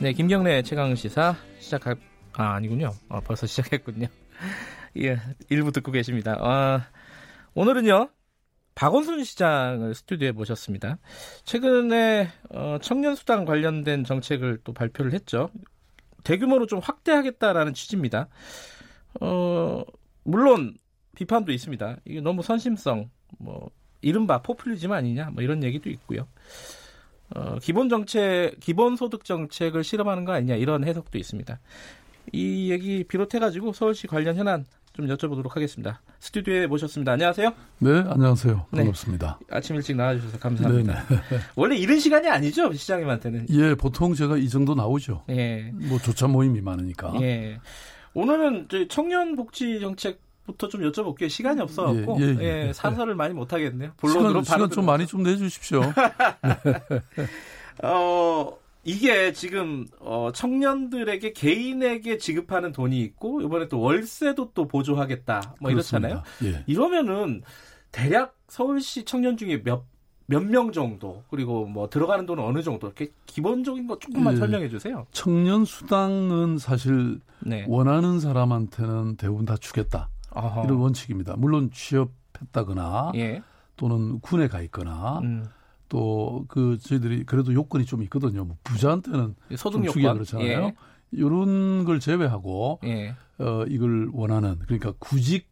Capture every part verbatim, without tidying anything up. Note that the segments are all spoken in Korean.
네, 김경래 최강 시사 시작할 아, 아니군요. 아, 벌써 시작했군요. 예, 일부 듣고 계십니다. 아, 오늘은요, 박원순 시장을 스튜디오에 모셨습니다. 최근에 어, 청년 수당 관련된 정책을 또 발표를 했죠. 대규모로 좀 확대하겠다라는 취지입니다. 어, 물론 비판도 있습니다. 이게 너무 선심성, 뭐 이른바 포퓰리즘 아니냐, 뭐 이런 얘기도 있고요. 어, 기본 정책, 기본 소득 정책을 실험하는 거 아니냐, 이런 해석도 있습니다. 이 얘기 비롯해가지고 서울시 관련 현안 좀 여쭤보도록 하겠습니다. 스튜디오에 모셨습니다. 안녕하세요. 네, 안녕하세요. 반갑습니다. 네, 아침 일찍 나와주셔서 감사합니다. 원래 이런 시간이 아니죠, 시장님한테는? 예, 보통 제가 이 정도 나오죠. 예. 뭐 조차 모임이 많으니까. 예. 오늘은 청년 복지 정책 부터 좀 여쭤볼게요. 시간이 없어갖고 예, 예, 예, 예, 사설을 예. 많이 못 하겠네요. 본론으로 시간, 시간 좀 많이 좀 내주십시오. 어, 이게 지금 어, 청년들에게 개인에게 지급하는 돈이 있고 이번에 또 월세도 또 보조하겠다. 뭐 그렇습니다. 이렇잖아요. 예. 이러면은 대략 서울시 청년 중에 몇 몇 명 정도, 그리고 뭐 들어가는 돈은 어느 정도, 이렇게 기본적인 거 조금만 예, 설명해 주세요. 청년 수당은 사실 네. 원하는 사람한테는 대부분 다 주겠다. 어허. 이런 원칙입니다. 물론 취업했다거나 예. 또는 군에 가 있거나 음. 또 그 저희들이 그래도 요건이 좀 있거든요. 뭐 부자한테는 소득 요건 그렇잖아요. 예. 이런 걸 제외하고 예. 어, 이걸 원하는, 그러니까 구직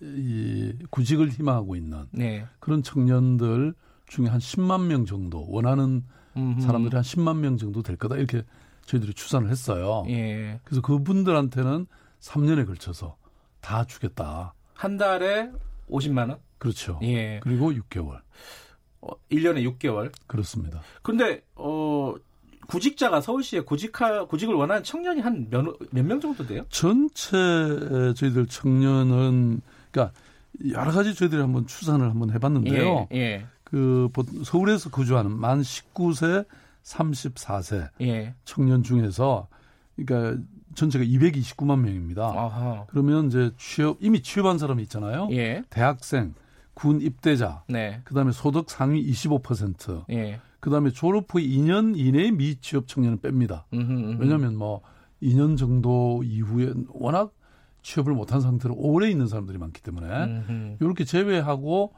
이, 구직을 희망하고 있는 예. 그런 청년들 중에 한 십만 명 정도, 원하는 음흠. 사람들이 한 십만 명 정도 될 거다, 이렇게 저희들이 추산을 했어요. 예. 그래서 그분들한테는 삼 년에 걸쳐서 다 주겠다. 한 달에 오십만 원? 그렇죠. 예. 그리고 육 개월. 어, 일 년에 육 개월? 그렇습니다. 근데, 어, 구직자가 서울시에 구직하, 구직을 원하는 청년이 한 몇, 몇 명 정도 돼요? 전체 저희들 청년은, 그러니까 여러 가지 저희들이 한번 추산을 한번 해봤는데요. 예. 예. 그, 서울에서 거주하는 만 십구 세, 삼십사 세 예. 청년 중에서, 그러니까 전체가 이백이십구만 명입니다. 아하. 그러면 이제 취업, 이미 취업한 사람이 있잖아요. 예. 대학생, 군 입대자, 네. 그 다음에 소득 상위 이십오 퍼센트, 예. 그 다음에 졸업 후 이 년 이내에 미취업 청년은 뺍니다. 음흠, 음흠. 왜냐하면 뭐 이 년 정도 이후에 워낙 취업을 못한 상태로 오래 있는 사람들이 많기 때문에 음흠. 이렇게 제외하고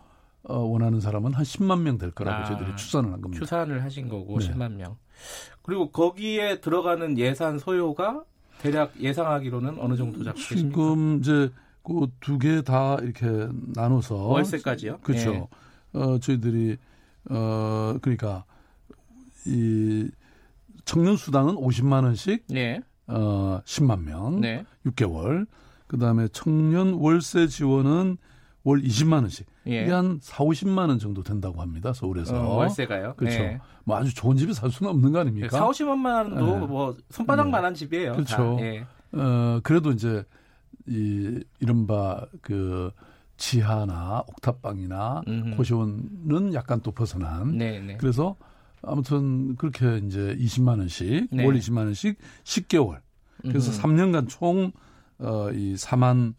어, 원하는 사람은 한 십만 명 될 거라고 아, 저희들이 추산을 한 겁니다. 추산을 하신 거고 네. 십만 명. 그리고 거기에 들어가는 예산 소요가 대략 예상하기로는 어느 정도 잡히십니까? 지금 이제 그 두 개 다 이렇게 나눠서 월세까지요? 그렇죠. 예. 어, 저희들이 어, 그러니까 이 청년 수당은 오십만 원씩 예. 어, 십만 명 네. 육 개월. 그다음에 청년 월세 지원은 월 이십만 원씩. 예. 이게 한 사오십만 원 정도 된다고 합니다. 서울에서. 어, 월세가요? 그렇죠. 네. 뭐 아주 좋은 집에 살 수는 없는 거 아닙니까? 사오십만 원도 네. 뭐 손바닥만한 네. 집이에요. 그렇죠. 네. 어, 그래도 이제 이 이른바 그 지하나 옥탑방이나 음흠. 고시원은 약간 또 벗어난. 네, 네. 그래서 아무튼 그렇게 이제 이십만 원씩 네. 월 이십만 원씩 십 개월. 그래서 음흠. 삼 년간 총 어, 이 사만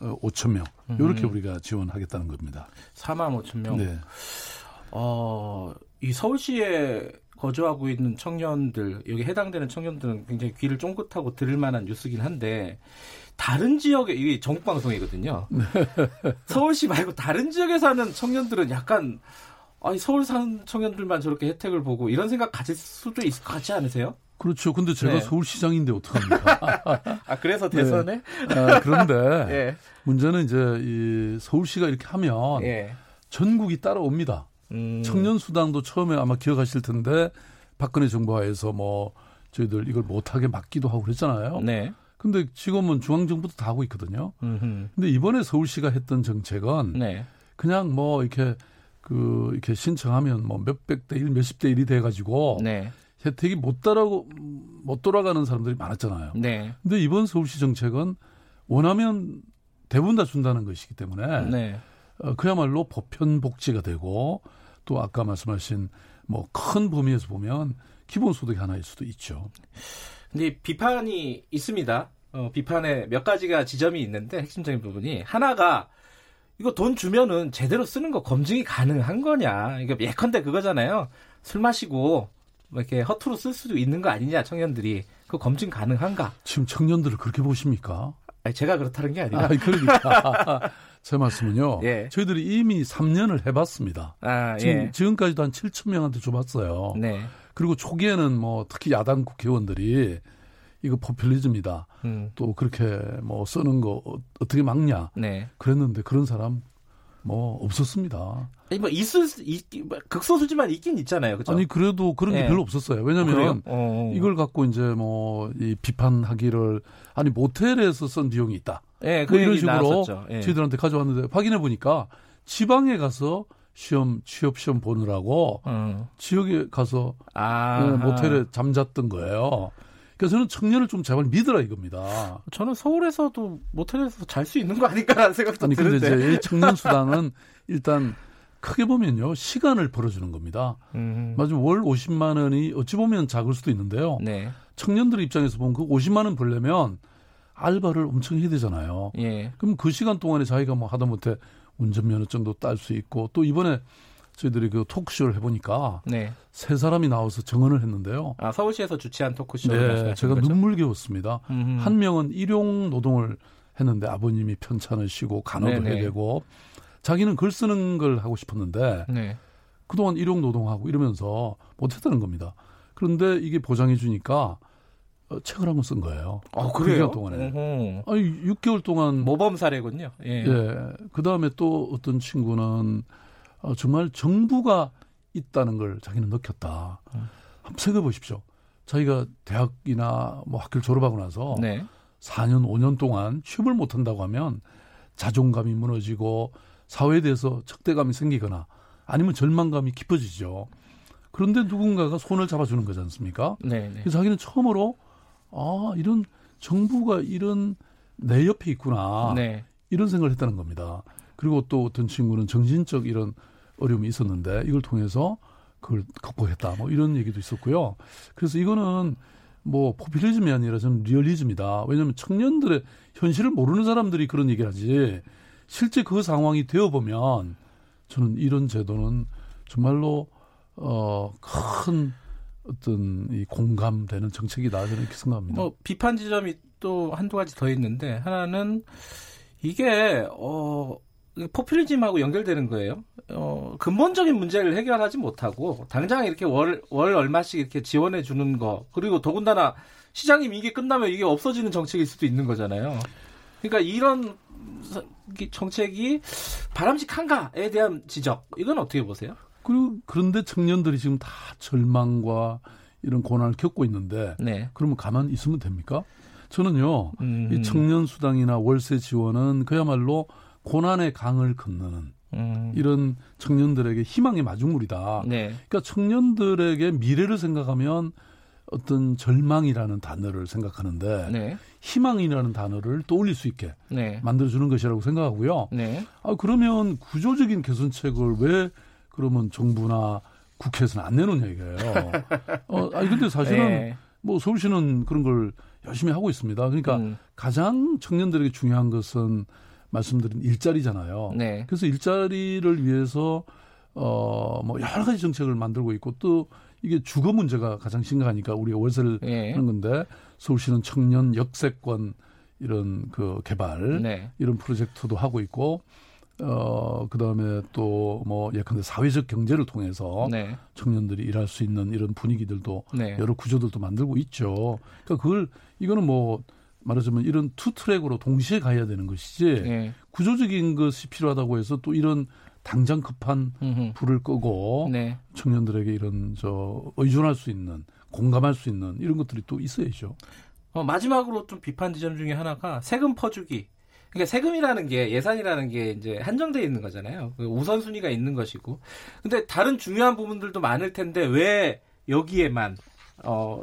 오천 명. 이렇게 우리가 지원하겠다는 겁니다. 사만 오천 명. 네. 어, 이 서울시에 거주하고 있는 청년들, 여기 해당되는 청년들은 굉장히 귀를 쫑긋하고 들을 만한 뉴스긴 한데, 다른 지역에, 이게 전국방송이거든요. 네. 서울시 말고 다른 지역에 사는 청년들은 약간, 아니, 서울 사는 청년들만 저렇게 혜택을 보고 이런 생각 가질 수도 있을 것 같지 않으세요? 그렇죠. 근데 제가 네. 서울시장인데 어떡합니까? 아, 그래서 대선에? 네. 아, 그런데 네. 문제는 이제 이 서울시가 이렇게 하면 네. 전국이 따라옵니다. 음. 청년 수당도 처음에 아마 기억하실 텐데 박근혜 정부 하에서 뭐 저희들 이걸 못하게 막기도 하고 그랬잖아요. 네. 근데 지금은 중앙정부도 다 하고 있거든요. 음흠. 근데 이번에 서울시가 했던 정책은 네. 그냥 뭐 이렇게 그 이렇게 신청하면 뭐 몇백 대 일, 몇십 대 일이 돼가지고 네. 혜택이 못 따라고 못 돌아가는 사람들이 많았잖아요. 네. 근데 이번 서울시 정책은 원하면 대부분 다 준다는 것이기 때문에 네. 어, 그야말로 보편 복지가 되고 또 아까 말씀하신 뭐 큰 범위에서 보면 기본소득이 하나일 수도 있죠. 근데 비판이 있습니다. 어, 비판에 몇 가지가 지점이 있는데 핵심적인 부분이 하나가 이거 돈 주면은 제대로 쓰는 거 검증이 가능한 거냐. 이게 예컨대 그거잖아요. 술 마시고 이렇게 허투루 쓸 수도 있는 거 아니냐 청년들이. 그거 검증 가능한가. 지금 청년들을 그렇게 보십니까? 아니, 제가 그렇다는 게 아니라. 아, 그러니까. 제 말씀은요. 예. 저희들이 이미 삼 년을 해봤습니다. 아, 지금, 예. 지금까지도 한 칠천 명한테 줘봤어요. 네. 그리고 초기에는 뭐 특히 야당 국회의원들이 이거 포퓰리즘이다. 음. 또 그렇게 뭐 쓰는 거 어떻게 막냐. 네. 그랬는데 그런 사람 뭐 없었습니다. 아니 뭐 있을 수, 있, 극소수지만 있긴 있잖아요. 그렇죠? 아니 그래도 그런 게 네. 별로 없었어요. 왜냐하면 어, 이걸 갖고 이제 뭐 이 비판하기를 아니 모텔에서 쓴 비용이 있다. 네, 그 뭐 이런 식으로 네. 저희들한테 가져왔는데 확인해 보니까 지방에 가서 시험 취업 시험 보느라고 음. 지역에 가서 아. 모텔에 잠잤던 거예요. 그래서 저는 청년을 좀 제발 믿으라 이겁니다. 저는 서울에서도 모텔에서 잘 수 있는 거 아닐까라는 생각도 아니, 드는데. 근데 이제 이 청년 수당은 일단 크게 보면요 시간을 벌어주는 겁니다. 음. 맞아요. 월 오십만 원이 어찌 보면 작을 수도 있는데요. 네. 청년들 입장에서 보면 그 오십만 원 벌려면 알바를 엄청 해야 되잖아요. 예. 그럼 그 시간 동안에 자기가 뭐 하다못해 운전면허증도 딸 수 있고 또 이번에 저희들이 그 토크쇼를 해보니까 네. 세 사람이 나와서 증언을 했는데요. 아 서울시에서 주최한 토크쇼를 네, 제가 거죠? 눈물겨웠습니다. 음흠. 한 명은 일용 노동을 했는데 아버님이 편찮으시고 간호도 네네. 해야 되고 자기는 글 쓰는 걸 하고 싶었는데 네. 그동안 일용 노동하고 이러면서 못했다는 겁니다. 그런데 이게 보장해 주니까 책을 한 권 쓴 거예요. 아, 그래요? 그 기간 동안에. 아니, 육 개월 동안. 모범 사례군요. 예. 예. 그 다음에 또 어떤 친구는 정말 정부가 있다는 걸 자기는 느꼈다. 음. 한번 생각해보십시오. 자기가 대학이나 뭐 학교를 졸업하고 나서 네. 사 년, 오 년 동안 취업을 못한다고 하면 자존감이 무너지고 사회에 대해서 적대감이 생기거나 아니면 절망감이 깊어지죠. 그런데 누군가가 손을 잡아주는 거지 않습니까? 네, 네. 그래서 자기는 처음으로 아, 이런 정부가 이런 내 옆에 있구나. 네. 이런 생각을 했다는 겁니다. 그리고 또 어떤 친구는 정신적 이런 어려움이 있었는데 이걸 통해서 그걸 극복했다. 뭐 이런 얘기도 있었고요. 그래서 이거는 뭐 포퓰리즘이 아니라 저는 리얼리즘이다. 왜냐하면 청년들의 현실을 모르는 사람들이 그런 얘기를 하지. 실제 그 상황이 되어보면 저는 이런 제도는 정말로 어, 큰 어떤 이 공감되는 정책이다 저는 이렇게 생각합니다. 어, 비판 지점이 또 한두 가지 더 있는데 하나는 이게 어, 포퓰리즘하고 연결되는 거예요. 어, 근본적인 문제를 해결하지 못하고 당장 이렇게 월, 월 얼마씩 이렇게 지원해 주는 거 그리고 더군다나 시장님 이게 끝나면 이게 없어지는 정책일 수도 있는 거잖아요. 그러니까 이런 정책이 바람직한가에 대한 지적 이건 어떻게 보세요? 그리고 그런데 청년들이 지금 다 절망과 이런 고난을 겪고 있는데 네. 그러면 가만히 있으면 됩니까? 저는요. 음. 이 청년 수당이나 월세 지원은 그야말로 고난의 강을 건너는 음. 이런 청년들에게 희망의 마중물이다. 네. 그러니까 청년들에게 미래를 생각하면 어떤 절망이라는 단어를 생각하는데 네. 희망이라는 단어를 떠올릴 수 있게 네. 만들어주는 것이라고 생각하고요. 네. 아, 그러면 구조적인 개선책을 왜 그러면 정부나 국회에서는 안 내놓냐 이거예요. 어, 아니 근데 사실은 네. 뭐 서울시는 그런 걸 열심히 하고 있습니다. 그러니까 음. 가장 청년들에게 중요한 것은 말씀드린 일자리잖아요. 네. 그래서 일자리를 위해서 어, 뭐 여러 가지 정책을 만들고 있고 또 이게 주거 문제가 가장 심각하니까 우리가 월세를 네. 하는 건데 서울시는 청년 역세권 이런 그 개발 네. 이런 프로젝트도 하고 있고. 어, 그 다음에 또 뭐 예컨대 사회적 경제를 통해서 네. 청년들이 일할 수 있는 이런 분위기들도 네. 여러 구조들도 만들고 있죠. 그러니까 그걸 이거는 뭐 말하자면 이런 투 트랙으로 동시에 가야 되는 것이지 네. 구조적인 것이 필요하다고 해서 또 이런 당장 급한 음흠. 불을 끄고 네. 청년들에게 이런 저 의존할 수 있는 공감할 수 있는 이런 것들이 또 있어야죠. 어, 마지막으로 좀 비판 지점 중에 하나가 세금 퍼주기. 그러니까 세금이라는 게 예산이라는 게 이제 한정되어 있는 거잖아요. 우선순위가 있는 것이고. 근데 다른 중요한 부분들도 많을 텐데 왜 여기에만 어,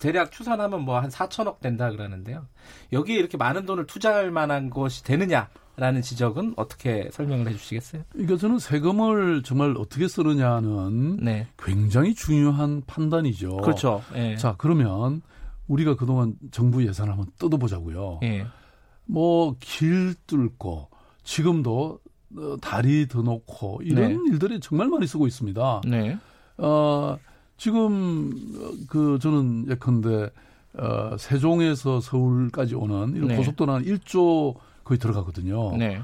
대략 추산하면 뭐 한 사천억 된다 그러는데요. 여기에 이렇게 많은 돈을 투자할 만한 것이 되느냐라는 지적은 어떻게 설명을 해 주시겠어요? 이것은 세금을 정말 어떻게 쓰느냐는 네. 굉장히 중요한 판단이죠. 그렇죠. 네. 자, 그러면 우리가 그동안 정부 예산을 한번 뜯어보자고요. 네. 뭐 길 뚫고 지금도 다리 더 놓고 이런 네. 일들이 정말 많이 쓰고 있습니다. 네. 어, 지금 그 저는 예컨대 어, 세종에서 서울까지 오는 이런 네. 고속도로는 일조 거의 들어가거든요. 네.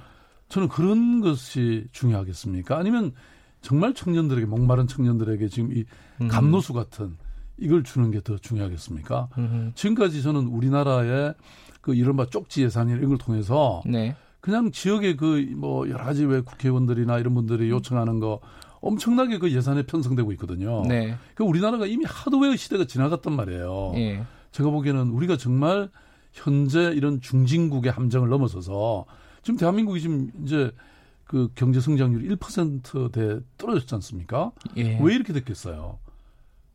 저는 그런 것이 중요하겠습니까? 아니면 정말 청년들에게 목마른 청년들에게 지금 이 감노수 같은 이걸 주는 게 더 중요하겠습니까? 음흠. 지금까지 저는 우리나라의 그 이른바 쪽지 예산이나 이걸 통해서 네. 그냥 지역의 그 뭐 여러 가지 왜 국회의원들이나 이런 분들이 요청하는 거 엄청나게 그 예산에 편성되고 있거든요. 네. 그 우리나라가 이미 하드웨어 시대가 지나갔단 말이에요. 네. 제가 보기에는 우리가 정말 현재 이런 중진국의 함정을 넘어서서 지금 대한민국이 지금 이제 그 경제 성장률이 일 퍼센트대 떨어졌지 않습니까? 네. 왜 이렇게 됐겠어요?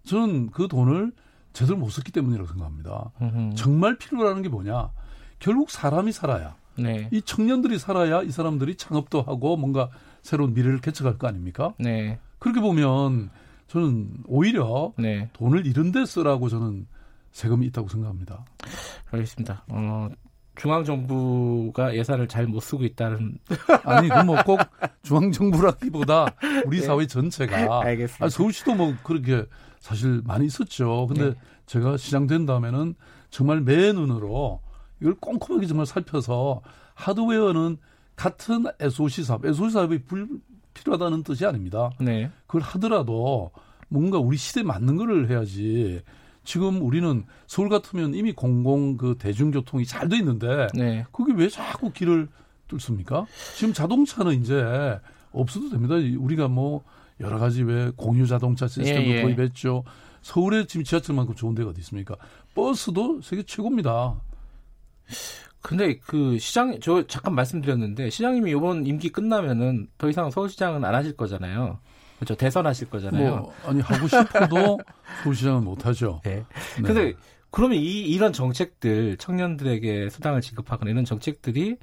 저는 그 돈을 제대로 못 썼기 때문이라고 생각합니다. 으흠. 정말 필요라는 게 뭐냐? 결국 사람이 살아야. 네. 이 청년들이 살아야 이 사람들이 창업도 하고 뭔가 새로운 미래를 개척할 거 아닙니까? 네. 그렇게 보면 저는 오히려 네. 돈을 이런 데 쓰라고 저는 세금이 있다고 생각합니다. 알겠습니다. 어, 중앙정부가 예산을 잘 못 쓰고 있다는. 아니, 그 뭐 꼭 중앙정부라기보다 우리 네. 사회 전체가. 알겠습니다. 아니, 서울시도 뭐 그렇게 사실 많이 있었죠. 근데 네. 제가 시장된 다음에는 정말 매 눈으로 이걸 꼼꼼하게 정말 살펴서 하드웨어는 같은 에스오씨 사업, 에스오씨 사업이 불, 필요하다는 뜻이 아닙니다. 네. 그걸 하더라도 뭔가 우리 시대에 맞는 거를 해야지. 지금 우리는 서울 같으면 이미 공공 그 대중교통이 잘 돼 있는데 네. 그게 왜 자꾸 길을 뚫습니까? 지금 자동차는 이제 없어도 됩니다. 우리가 뭐 여러 가지 왜 공유 자동차 시스템도 예, 예. 도입했죠. 서울에 지금 지하철만큼 좋은 데가 어디 있습니까? 버스도 세계 최고입니다. 근데 그 시장, 저 잠깐 말씀드렸는데 시장님이 이번 임기 끝나면은 더 이상 서울시장은 안 하실 거잖아요. 그렇죠. 대선하실 거잖아요. 뭐, 아니 하고 싶어도 서울시장은 못 하죠. 네. 네. 근데 그러면 이 이런 정책들 청년들에게 수당을 지급하거나 이런 정책들이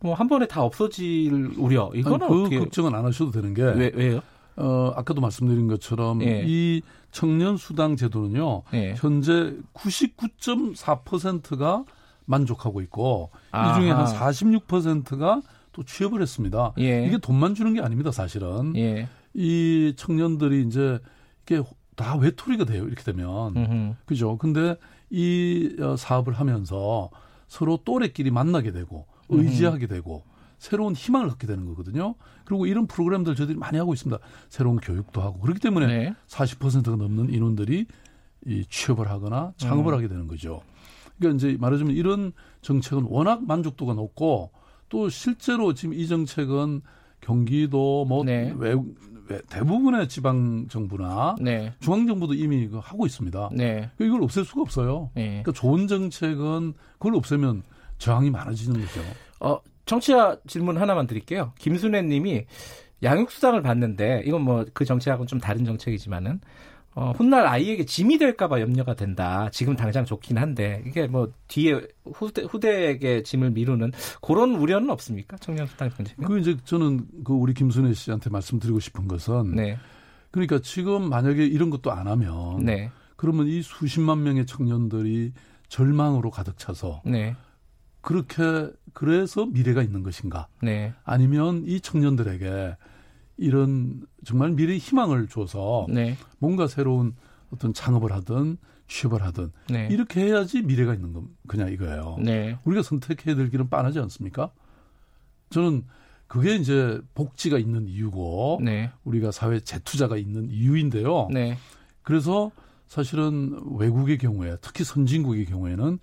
뭐 한 번에 다 없어질 우려 이거는 아니, 그 어떻게 걱정은 안 하셔도 되는 게 왜, 왜요? 어, 아까도 말씀드린 것처럼 예. 이 청년 수당 제도는요. 예. 현재 구십구 점 사 퍼센트가 만족하고 있고 아하. 이 중에 한 사십육 퍼센트가 또 취업을 했습니다. 예. 이게 돈만 주는 게 아닙니다. 사실은. 예. 이 청년들이 이제 이게 다 외톨이가 돼요. 이렇게 되면. 음흠. 그죠? 근데 이 사업을 하면서 서로 또래끼리 만나게 되고 의지하게 음흠. 되고 새로운 희망을 갖게 되는 거거든요. 그리고 이런 프로그램들 저희들이 많이 하고 있습니다. 새로운 교육도 하고. 그렇기 때문에 네. 사십 퍼센트가 넘는 인원들이 이 취업을 하거나 창업을 음. 하게 되는 거죠. 그러니까 이제 말하자면 이런 정책은 워낙 만족도가 높고 또 실제로 지금 이 정책은 경기도 뭐 네. 외, 외, 대부분의 지방정부나 네. 중앙정부도 이미 하고 있습니다. 네. 그러니까 이걸 없앨 수가 없어요. 네. 그러니까 좋은 정책은 그걸 없애면 저항이 많아지는 거죠. 어. 청취자 질문 하나만 드릴게요. 김순애 님이 양육수당을 받는데 이건 뭐 그 정책하고는 좀 다른 정책이지만은 어, 훗날 아이에게 짐이 될까 봐 염려가 된다. 지금 당장 좋긴 한데 이게 뭐 뒤에 후대, 후대에게 짐을 미루는 그런 우려는 없습니까? 청년수당 정책은. 그 이제 저는 그 우리 김순애 씨한테 말씀드리고 싶은 것은 네. 그러니까 지금 만약에 이런 것도 안 하면 네. 그러면 이 수십만 명의 청년들이 절망으로 가득 차서 네. 그렇게 그래서 미래가 있는 것인가? 네. 아니면 이 청년들에게 이런 정말 미래의 희망을 줘서 네. 뭔가 새로운 어떤 창업을 하든 취업을 하든 네. 이렇게 해야지 미래가 있는 건 그냥 이거예요. 네. 우리가 선택해야 될 길은 빤하지 않습니까? 저는 그게 이제 복지가 있는 이유고 네. 우리가 사회 재투자가 있는 이유인데요. 네. 그래서 사실은 외국의 경우에 특히 선진국의 경우에는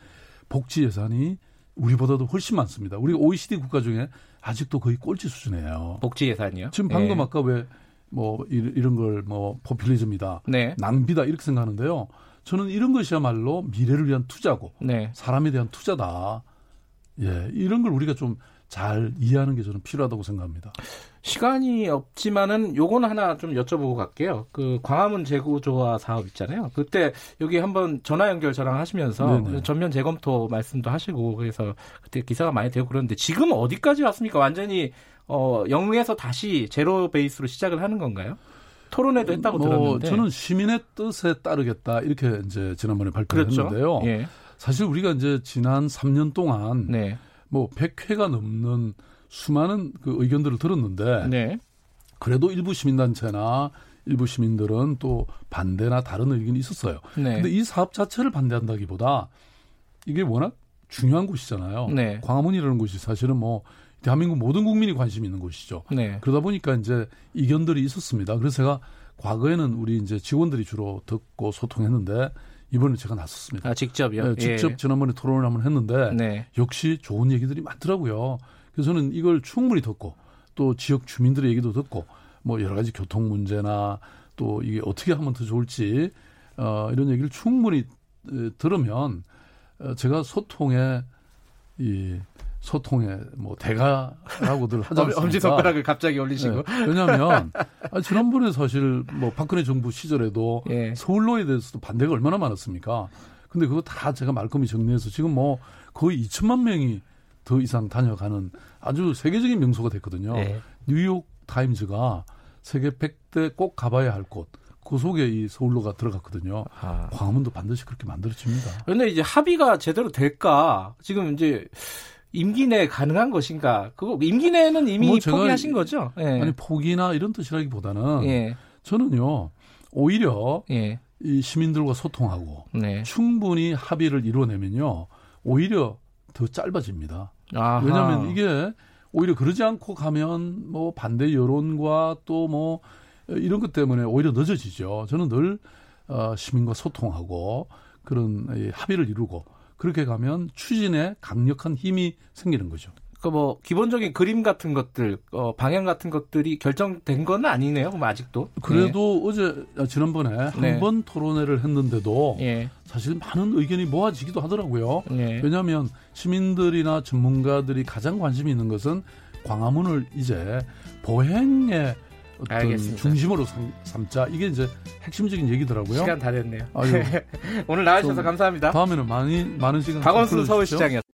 복지 예산이 우리보다도 훨씬 많습니다. 우리가 오이시디 국가 중에 아직도 거의 꼴찌 수준이에요. 복지 예산이요? 지금 방금 예. 아까 왜 뭐 이런 걸 뭐 포퓰리즘이다, 네. 낭비다 이렇게 생각하는데요. 저는 이런 것이야말로 미래를 위한 투자고 네. 사람에 대한 투자다. 예, 이런 걸 우리가 좀 잘 이해하는 게 저는 필요하다고 생각합니다. 시간이 없지만은 요건 하나 좀 여쭤보고 갈게요. 그 광화문 재구조화 사업 있잖아요. 그때 여기 한번 전화 연결 저랑 하시면서 네네. 전면 재검토 말씀도 하시고 그래서 그때 기사가 많이 되고 그러는데 지금 어디까지 왔습니까? 완전히 어, 영에서 다시 제로 베이스로 시작을 하는 건가요? 토론회도 했다고 뭐, 들었는데. 저는 시민의 뜻에 따르겠다 이렇게 이제 지난번에 발표를 그렇죠? 했는데요. 예. 사실 우리가 이제 지난 삼 년 동안 네. 뭐 백 회가 넘는 수많은 그 의견들을 들었는데 네. 그래도 일부 시민단체나 일부 시민들은 또 반대나 다른 의견이 있었어요. 그런데 네. 이 사업 자체를 반대한다기보다 이게 워낙 중요한 곳이잖아요. 네. 광화문이라는 곳이 사실은 뭐 대한민국 모든 국민이 관심 있는 곳이죠. 네. 그러다 보니까 이제 이견들이 있었습니다. 그래서 제가 과거에는 우리 이제 직원들이 주로 듣고 소통했는데 이번에 제가 나섰습니다. 아, 직접요? 네, 직접 예. 지난번에 토론을 한번 했는데 네. 역시 좋은 얘기들이 많더라고요. 그래서 저는 이걸 충분히 듣고 또 지역 주민들의 얘기도 듣고 뭐 여러 가지 교통 문제나 또 이게 어떻게 하면 더 좋을지 어, 이런 얘기를 충분히 들으면 제가 소통에 이 소통에 뭐 대가라고들 하지 않습니까? 엄지손가락을 갑자기 올리시고. 네, 왜냐하면 아니, 지난번에 사실 뭐 박근혜 정부 시절에도 예. 서울로에 대해서도 반대가 얼마나 많았습니까? 근데 그거 다 제가 말끔히 정리해서 지금 뭐 거의 이천만 명이 더 이상 다녀가는 아주 세계적인 명소가 됐거든요. 예. 뉴욕 타임즈가 세계 백 대 꼭 가봐야 할 곳. 그 속에 이 서울로가 들어갔거든요. 아. 광화문도 반드시 그렇게 만들어집니다. 그런데 이제 합의가 제대로 될까? 지금 이제 임기 내에 가능한 것인가? 그거 임기 내에는 이미 뭐 포기하신 거죠? 예. 아니 포기나 이런 뜻이라기보다는 예. 저는요 오히려 예. 이 시민들과 소통하고 네. 충분히 합의를 이루어내면요 오히려 더 짧아집니다. 아하. 왜냐하면 이게 오히려 그러지 않고 가면 뭐 반대 여론과 또 뭐 이런 것 때문에 오히려 늦어지죠. 저는 늘 시민과 소통하고 그런 합의를 이루고. 그렇게 가면 추진에 강력한 힘이 생기는 거죠. 그러니까 뭐 기본적인 그림 같은 것들, 어, 방향 같은 것들이 결정된 건 아니네요. 그럼 아직도. 그래도 네. 어제 지난번에 네. 한 번 토론회를 했는데도 네. 사실 많은 의견이 모아지기도 하더라고요. 네. 왜냐하면 시민들이나 전문가들이 가장 관심이 있는 것은 광화문을 이제 보행의 어떤 알겠습니다. 중심으로 삼, 삼자 이게 이제 핵심적인 얘기더라고요. 시간 다 됐네요. 오늘 나와주셔서 감사합니다. 다음에는 많이 많은 시간. 박원순 서울시장이었습니다.